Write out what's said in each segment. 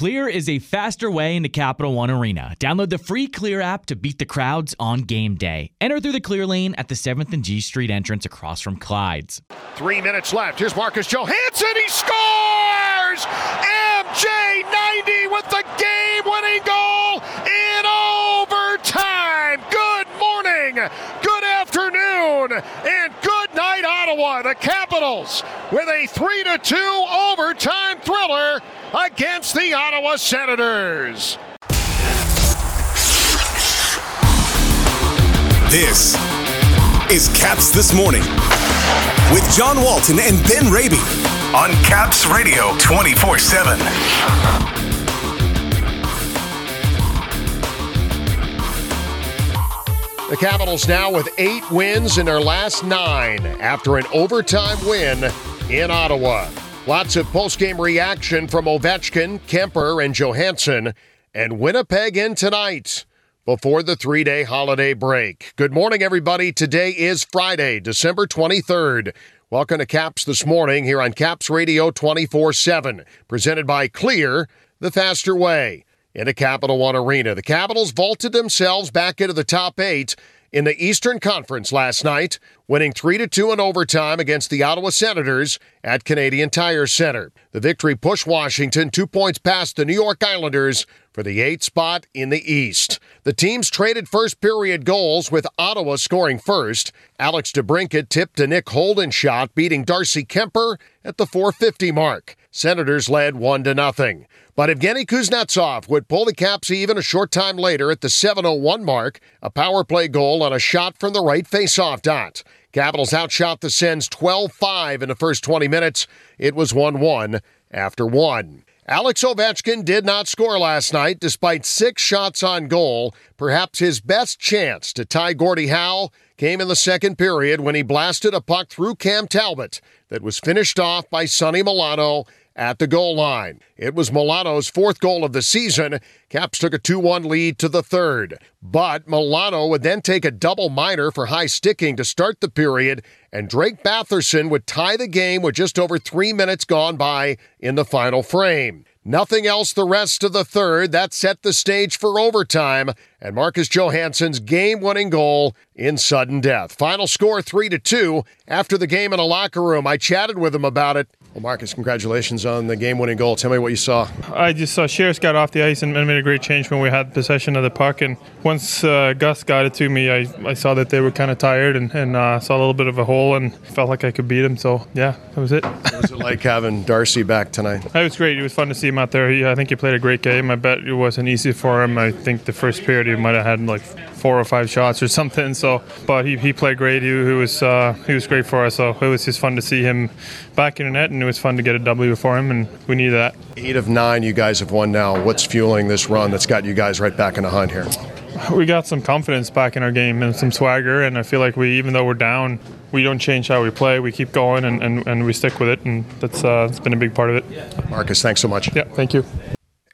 Clear is a faster way into Capital One Arena. Download the free Clear app to beat the crowds on game day. Enter through the Clear lane at the 7th and G Street entrance across from Clyde's. 3 minutes left. Here's Marcus Johansson. He scores! MJ90 with the game-winning goal in overtime! Good morning! Good afternoon! And good night, Ottawa! The Capitals with a 3-2 overtime thriller against the Ottawa Senators. This is Caps This Morning with John Walton and Ben Raby on Caps Radio 24-7. The Capitals now with 8 wins in their last 9 after an overtime win in Ottawa. Lots of post-game reaction from Ovechkin, Kemper, and Johansson, and Winnipeg in tonight before the 3-day holiday break. Good morning, everybody. Today is Friday, December 23rd. Welcome to Caps This Morning here on Caps Radio 24-7, presented by Clear, the faster way into Capital One Arena. The Capitals vaulted themselves back into the top 8 in the Eastern Conference last night, winning 3-2 in overtime against the Ottawa Senators at Canadian Tire Center. The victory pushed Washington 2 points past the New York Islanders for the 8th spot in the East. The teams traded first-period goals, with Ottawa scoring first. Alex DeBrincat tipped a Nick Holden shot, beating Darcy Kemper at the 4:50 mark. Senators led 1-0. But Evgeny Kuznetsov would pull the Caps even a short time later at the 7:01 mark, a power play goal on a shot from the right faceoff dot. Capitals outshot the Sens 12-5 in the first 20 minutes. It was 1-1 after 1. Alex Ovechkin did not score last night despite 6 shots on goal. Perhaps his best chance to tie Gordie Howe came in the second period when he blasted a puck through Cam Talbot that was finished off by Sonny Milano at the goal line. It was Milano's 4th goal of the season. Caps took a 2-1 lead to the 3rd. But Milano would then take a double minor for high sticking to start the period, and Drake Batherson would tie the game with just over 3 minutes gone by in the final frame. Nothing else the rest of the 3rd. That set the stage for overtime and Marcus Johansson's game-winning goal in sudden death. Final score 3-2. After the game in a locker room, I chatted with him about it. Well, Marcus, congratulations on the game-winning goal. Tell me what you saw. I just saw Sherry got off the ice and made a great change when we had possession of the puck. And once Gus got it to me, I saw that they were kind of tired and saw a little bit of a hole and felt like I could beat him. So, yeah, that was it. What was it like having Darcy back tonight? It was great. It was fun to see him out there. I think he played a great game. I bet it wasn't easy for him. I think the first period he might have had like 4 or 5 shots or something. So, but he played great. He was great for us. So it was just fun to see him back in the net, and it was fun to get a W for him, and we needed that. 8 of 9 you guys have won now. What's fueling this run that's got you guys right back in the hunt here? We got some confidence back in our game and some swagger, and I feel like even though we're down, we don't change how we play. We keep going and we stick with it, and that's been a big part of it. Marcus, thanks so much. Yeah, thank you.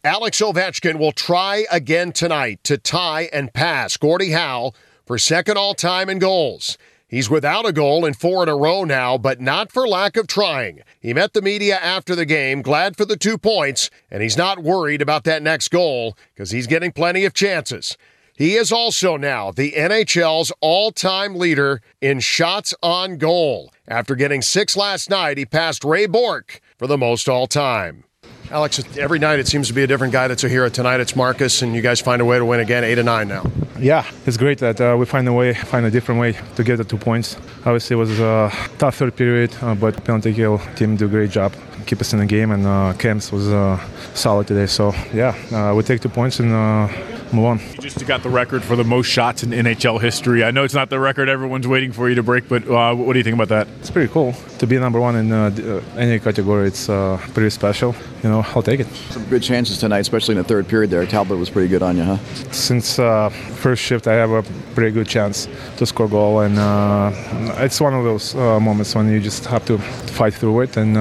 Alex Ovechkin will try again tonight to tie and pass Gordie Howe for second all-time in goals. He's without a goal in 4 in a row now, but not for lack of trying. He met the media after the game, glad for the 2 points, and he's not worried about that next goal because he's getting plenty of chances. He is also now the NHL's all-time leader in shots on goal. After getting 6 last night, he passed Ray Bourque for the most all-time. Alex, every night it seems to be a different guy that's a hero. Tonight it's Marcus, and you guys find a way to win again, 8 to 9 now. Yeah, it's great that we find a different way to get the 2 points. Obviously, it was a tough third period, but penalty kill team did a great job, keep us in the game, and Camps was solid today. So yeah, we take 2 points and move on. You just got the record for the most shots in NHL history. I know it's not the record everyone's waiting for you to break, but what do you think about that? It's pretty cool. To be number 1 in any category, it's pretty special. You know, I'll take it. Some good chances tonight, especially in the third period there. Talbot was pretty good on you, huh? Since first shift, I have a pretty good chance to score a goal, and it's one of those moments when you just have to fight through it and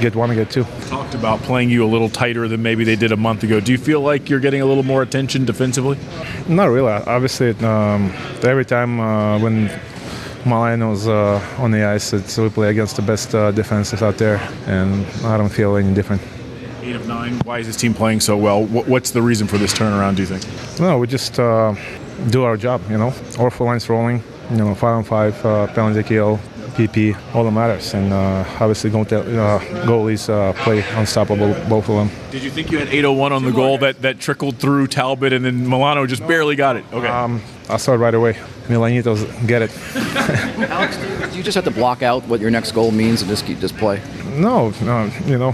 get 1 and get 2. Talked about playing you a little tighter than maybe they did a month ago. Do you feel like you're getting a little more attention defensively? Not really. Obviously, every time when Milano's on the ice, we play against the best defenses out there, and I don't feel any different. 8 of 9. Why is this team playing so well? What's the reason for this turnaround, do you think? No, we just do our job, you know. Our full line's rolling, you know, 5-on-5, penalty kill, PP, all that matters. And obviously goalies play unstoppable, both of them. Did you think you had 801 on the goal that trickled through Talbot and then Milano just barely got it? Okay. I saw it right away. Milanitos get it. Alex, do you just have to block out what your next goal means and just play? No, you know,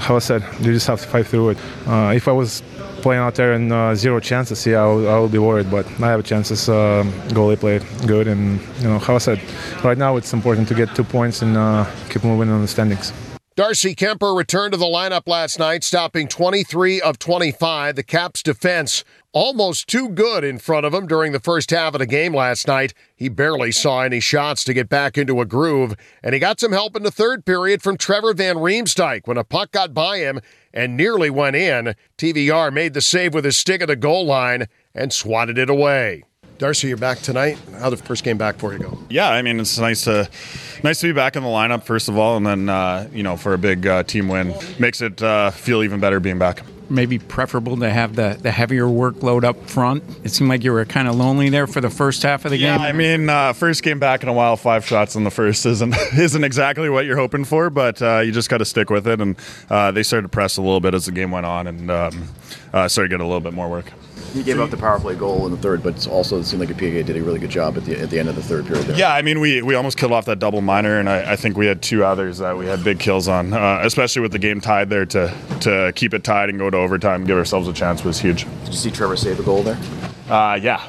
how I said, you just have to fight through it. If I was playing out there and zero chances, yeah, I would be worried, but I have chances. Goalie played good, and you know, how I said, right now it's important to get 2 points and keep moving on the standings. Darcy Kemper returned to the lineup last night, stopping 23 of 25. The Caps defense almost too good in front of him during the first half of the game last night. He barely saw any shots to get back into a groove, and he got some help in the third period from Trevor Van Riemsdyk when a puck got by him and nearly went in. TVR made the save with his stick at the goal line and swatted it away. Darcy, you're back tonight. How'd the first game back for you go? Yeah, I mean, it's nice to be back in the lineup, first of all, and then, you know, for a big team win. Makes it feel even better being back. Maybe preferable to have the heavier workload up front. It seemed like you were kind of lonely there for the first half of the game. Yeah, I mean, first game back in a while, 5 shots in the first isn't exactly what you're hoping for, but you just got to stick with it. And they started to press a little bit as the game went on and started getting a little bit more work. He gave up the power play goal in the third, but it's also it seemed like PK did a really good job at the end of the third period there. Yeah, I mean, we almost killed off that double minor, and I think we had 2 others that we had big kills on, especially with the game tied there to keep it tied and go to overtime and give ourselves a chance was huge. Did you see Trevor save a goal there? Yeah.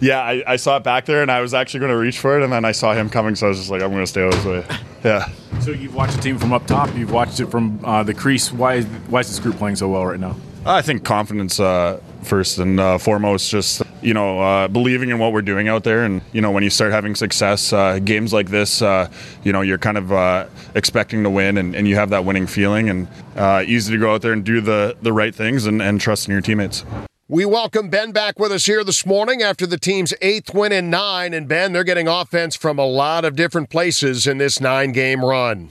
Yeah, I saw it back there, and I was actually going to reach for it, and then I saw him coming, so I was just like, I'm going to stay out of his way. Yeah. So you've watched the team from up top. You've watched it from the crease. Why is this group playing so well right now? I think confidence first and foremost, just, you know, believing in what we're doing out there. And, you know, when you start having success, games like this, you know, you're kind of expecting to win and you have that winning feeling and easy to go out there and do the right things and trust in your teammates. We welcome Ben back with us here this morning after the team's 8th win in 9. And Ben, they're getting offense from a lot of different places in this 9-game run.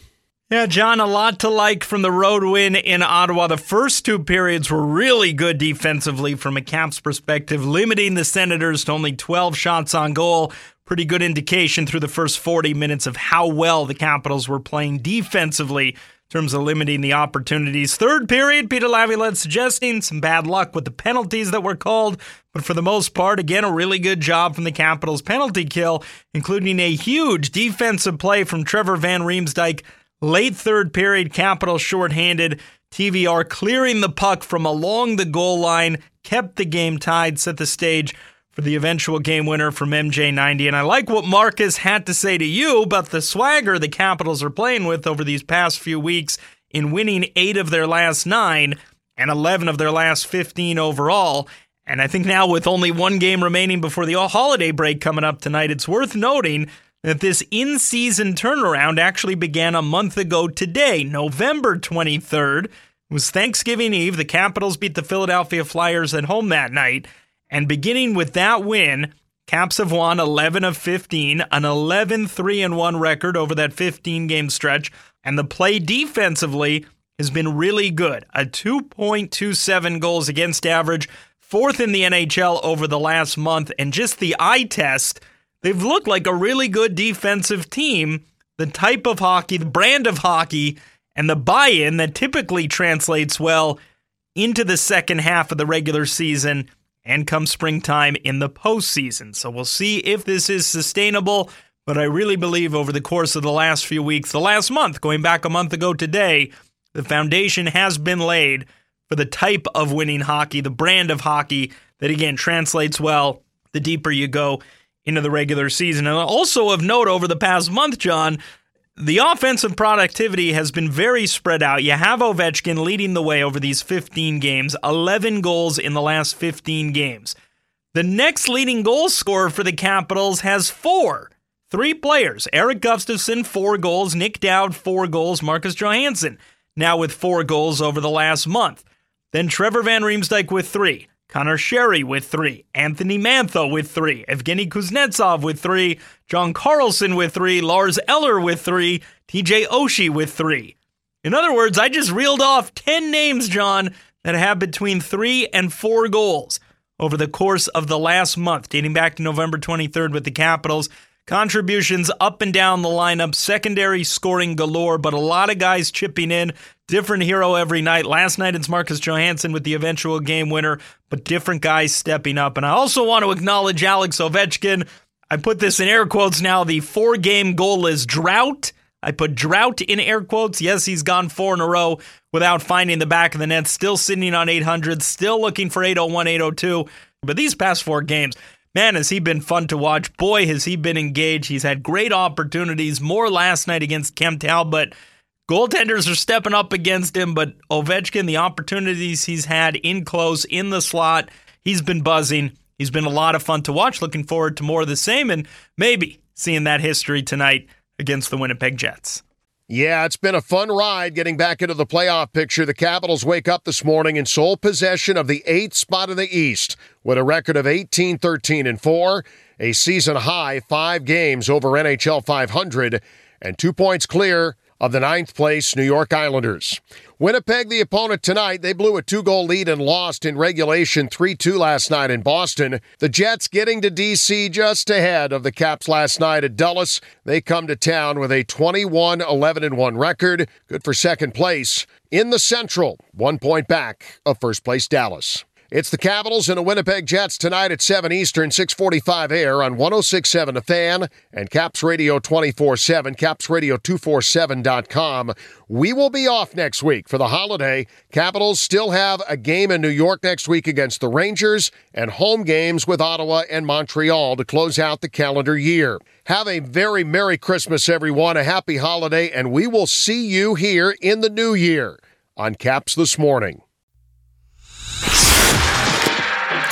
Yeah, John, a lot to like from the road win in Ottawa. The first 2 periods were really good defensively from a Caps perspective, limiting the Senators to only 12 shots on goal. Pretty good indication through the first 40 minutes of how well the Capitals were playing defensively in terms of limiting the opportunities. Third period, Peter Laviolette suggesting some bad luck with the penalties that were called. But for the most part, again, a really good job from the Capitals penalty kill, including a huge defensive play from Trevor Van Riemsdyk. Late third period, Capitals shorthanded. TVR clearing the puck from along the goal line, kept the game tied, set the stage for the eventual game winner from MJ90. And I like what Marcus had to say to you about the swagger the Capitals are playing with over these past few weeks in winning 8 of their last 9 and 11 of their last 15 overall. And I think now with only 1 game remaining before the holiday break coming up tonight, it's worth noting that this in-season turnaround actually began a month ago today, November 23rd. It was Thanksgiving Eve. The Capitals beat the Philadelphia Flyers at home that night. And beginning with that win, Caps have won 11 of 15, an 11-3-1 record over that 15-game stretch. And the play defensively has been really good. A 2.27 goals against average, 4th in the NHL over the last month. And just the eye test, they've looked like a really good defensive team. The type of hockey, the brand of hockey, and the buy-in that typically translates well into the second half of the regular season and come springtime in the postseason. So we'll see if this is sustainable, but I really believe over the course of the last few weeks, the last month, going back a month ago today, the foundation has been laid for the type of winning hockey, the brand of hockey that, again, translates well the deeper you go into the regular season. And also of note over the past month, John, the offensive productivity has been very spread out. You have Ovechkin leading the way over these 15 games, 11 goals in the last 15 games. The next leading goal scorer for the Capitals has 4 players. Eric Gustafsson, 4 goals. Nick Dowd, 4 goals. Marcus Johansson, now with 4 goals over the last month. Then Trevor Van Riemsdyk with 3. Connor Sherry with 3, Anthony Mantha with 3, Evgeny Kuznetsov with 3, John Carlson with 3, Lars Eller with 3, TJ Oshie with 3. In other words, I just reeled off 10 names, John, that have between 3 and 4 goals over the course of the last month, dating back to November 23rd with the Capitals. Contributions up and down the lineup, secondary scoring galore, but a lot of guys chipping in. Different hero every night. Last night it's Marcus Johansson with the eventual game winner, but different guys stepping up. And I also want to acknowledge Alex Ovechkin. I put this in air quotes now, the 4-game goalless drought. I put drought in air quotes. Yes, he's gone 4 in a row without finding the back of the net. Still sitting on .800, still looking for .801, .802. But these past 4 games, man, has he been fun to watch. Boy, has he been engaged. He's had great opportunities. More last night against Cam Talbot. Goaltenders are stepping up against him, but Ovechkin, the opportunities he's had in close, in the slot, he's been buzzing. He's been a lot of fun to watch. Looking forward to more of the same and maybe seeing that history tonight against the Winnipeg Jets. Yeah, it's been a fun ride getting back into the playoff picture. The Capitals wake up this morning in sole possession of the 8th spot in the East with a record of 18-13-4, a season-high 5 games over NHL 500, and 2 points clear of the 9th place New York Islanders. Winnipeg, the opponent tonight, they blew a 2-goal lead and lost in regulation 3-2 last night in Boston. The Jets getting to D.C. just ahead of the Caps last night at Dulles. They come to town with a 21-11-1 record, good for second place. In the Central, 1 point back of first-place Dallas. It's the Capitals and the Winnipeg Jets tonight at 7 Eastern, 6:45 air on 106.7 The Fan and Caps Radio 24-7, CapsRadio247.com. We will be off next week for the holiday. Capitals still have a game in New York next week against the Rangers and home games with Ottawa and Montreal to close out the calendar year. Have a very Merry Christmas, everyone, a happy holiday, and we will see you here in the new year on Caps This Morning.